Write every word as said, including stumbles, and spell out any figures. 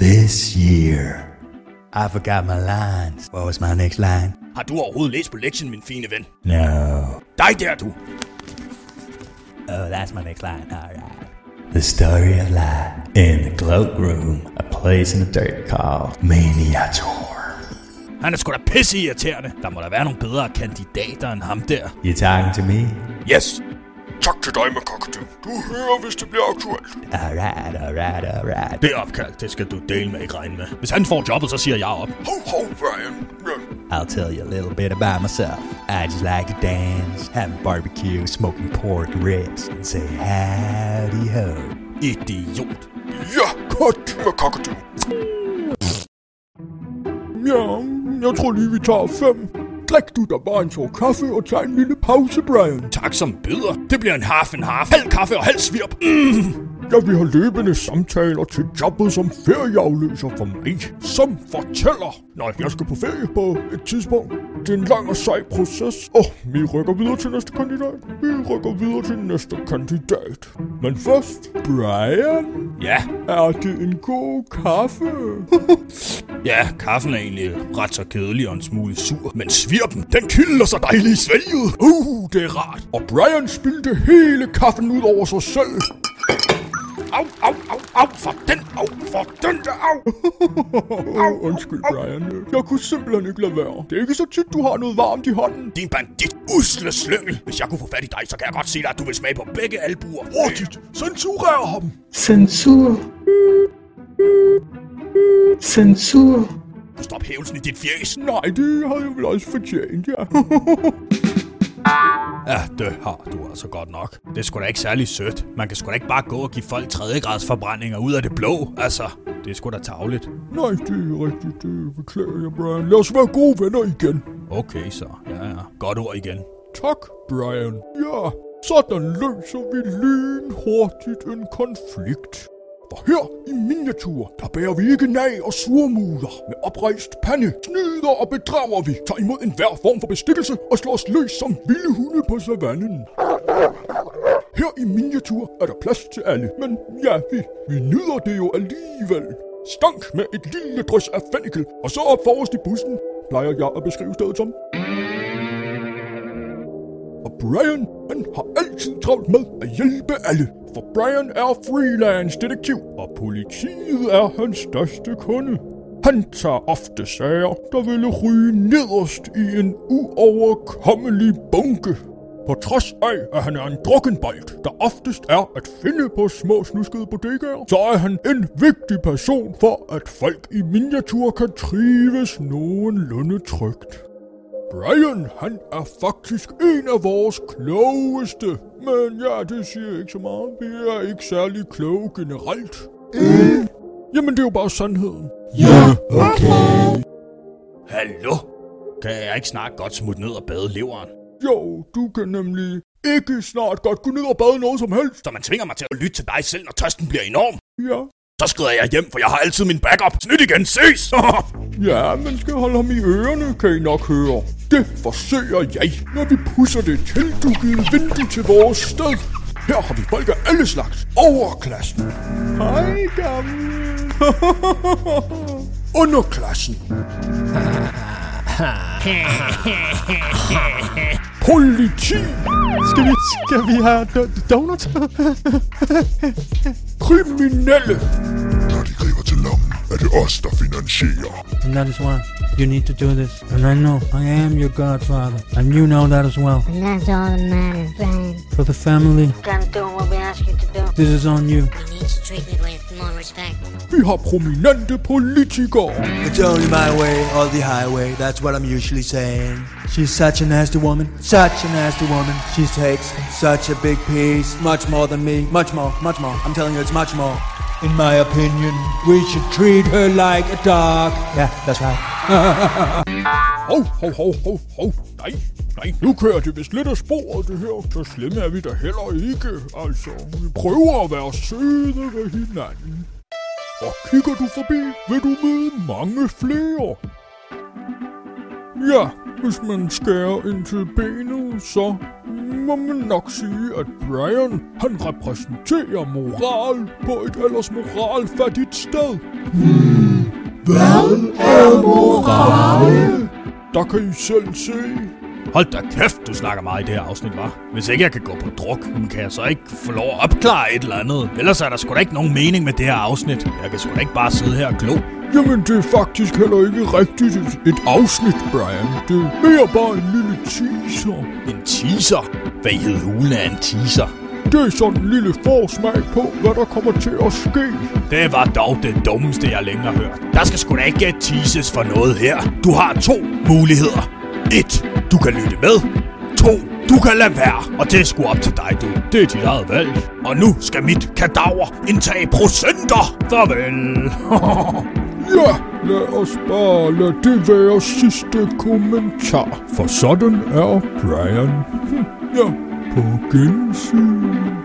This year, I forgot my lines. What was my next line? Har du overhovedet læst på lektien, min fine ven? No. Dig der, du! Oh, that's my next line. All right. The story of life. In the cloakroom, a place in the dirt called Maniator. Han er sgu da pisseirriterende. Der må da være nogle bedre kandidater end ham der. You talking to me? Yes. Tak til dig, McCockatoo. Du hører, hvis det bliver aktuelt. Alright, alright, alright. Det opkald, det skal du dele med, ikke regne med. Hvis han får jobbet, så siger jeg op. Ho, ho, Brian. Yeah. I'll tell you a little bit about myself. I just like to dance, have a barbecue, smoking pork ribs, and say howdy ho. Idiot. Ja, godt, McCockatoo. Ja, jeg tror lige, vi tager fem. Drik du der bare en tår kaffe og tager en lille pause, Brian. Tak som byder. Det bliver en half and half. Halv kaffe og halv svirp. Mm. Ja, vi har løbende samtaler til jobbet som ferieafløser for mig, som fortæller, når jeg skal på ferie på et tidspunkt. Det er en lang og sej proces. Åh, oh, vi rykker videre til næste kandidat. Vi rykker videre til næste kandidat. Men først, Brian? Ja? Er det en god kaffe? Ja, kaffen er egentlig ret så kedelig og en smule sur, men svirpen, den kilder så dejligt i svælget. Uh, det er rart. Og Brian spildte hele kaffen ud over sig selv. Au, au, au, au, for den, au, for den der, au. Au, undskyld, au, Brian. Jeg kunne simpelthen ikke lade være. Det er ikke så tit, du har noget varmt i hånden. Din bandit, usle slyngel. Hvis jeg kunne få fat i dig, så kan jeg godt se dig, at du vil smage på begge albuer. Hurtigt, censurer ham. Censur. Censur. Stop hævelsen i dit fjes. Nej, det har jeg vel også fortjent, ja. Ja, det har du altså godt nok. Det er sgu da ikke særlig sødt. Man kan sgu da ikke bare gå og give folk tredjegrads forbrændinger ud af det blå. Altså, det er sgu da tarveligt. Nej, det er rigtigt. Det beklager jeg, Brian. Lad os være gode venner igen. Okay så. Ja, ja. Godt ord igen. Tak, Brian. Ja, sådan løser vi lynhurtigt en konflikt. For her i miniatur, der bærer vi ikke nag og surmuler. Med oprejst pande, snyder og bedrager vi. Tager imod enhver form for bestikkelse og slår os løs som vilde hunde på savannen. Her i miniatur er der plads til alle, men ja, vi, vi nyder det jo alligevel. Stank med et lille drys af fennikel, og så op forrest i bussen, plejer jeg at beskrive stedet som. Og Brian, han har altid travlt med at hjælpe alle. For Brian er freelance-detektiv, og politiet er hans største kunde. Han tager ofte sager, der ville ryge nederst i en uoverkommelig bunke. På trods af, at han er en drukkenbold, der oftest er at finde på små snuskede bodegaer, så er han en vigtig person for, at folk i miniatur kan trives nogenlunde trygt. Brian, han er faktisk en af vores klogeste. Men ja, det siger ikke så meget. Vi er ikke særlig kloge generelt. Mm. Jamen, det er jo bare sandheden. Ja, yeah, okay. Hallo? Kan jeg ikke snart godt smutte ned og bade leveren? Jo, du kan nemlig ikke snart godt gå ned og bade noget som helst. Så man tvinger mig til at lytte til dig selv, når tørsten bliver enorm? Ja. Så skrider jeg hjem, for jeg har altid min backup. Snydt igen, ses! Ja, man skal holde ham i ørerne, kan I nok høre. Det forsøger jeg, når vi pusser det tildukkede vindue til vores sted. Her har vi folk af alle slags overklassen. Hej, gamle. Underklassen. Politi. Skal vi, skal vi have do- donuts? Kriminelle. Når de griber til lommen, er det os, der finansierer. And that is why you need to do this. And I know I am your godfather. And you know that as well. And that's all that matters, Brian. For the family. You can't do what we ask you to do. This is on you. You need to treat me with more respect. Vi har prominente politikere. It's only my way or the highway. That's what I'm usually saying. She's such a nasty woman. Such a nasty woman. She takes such a big piece. Much more than me. Much more. Much more. I'm telling you, it's much more. In my opinion, we should treat her like a dog. Yeah, that's right. Hov, hov, hov, hov, hov. Nej, nej. Nu kører det vist lidt af sporet, det her. Så slemme er vi da heller ikke. Altså, vi prøver at være søde ved hinanden. Og kigger du forbi, vil du møde mange flere. Ja, hvis man skærer ind til benet, så... må nok sige, at Brian, han repræsenterer moral på et ellers moralfattigt sted. Hmm, hvad er moral? Der kan I selv se. Hold da kæft, du snakker meget i det her afsnit, hva? Hvis ikke jeg kan gå på druk, kan jeg så ikke få lov at opklare et eller andet. Ellers er der sgu da ikke nogen mening med det her afsnit. Jeg kan sgu da ikke bare sidde her og glo. Jamen, det er faktisk heller ikke rigtigt et afsnit, Brian. Det er mere bare en lille teaser. En teaser? Hvad i hulen er en teaser? Det er sådan en lille forsmag på, hvad der kommer til at ske. Det var dog det dummeste, jeg længe har hørt. Der skal sgu da ikke teases for noget her. Du har to muligheder. et Du kan lytte med. to Du kan lade være. Og det er sgu op til dig, du. Det er dit eget valg. Og nu skal mit kadaver indtage procenter. Farvel. Ja, lad os bare lade det være sidste kommentar. For sådan er Brian. Ja, på gensyn.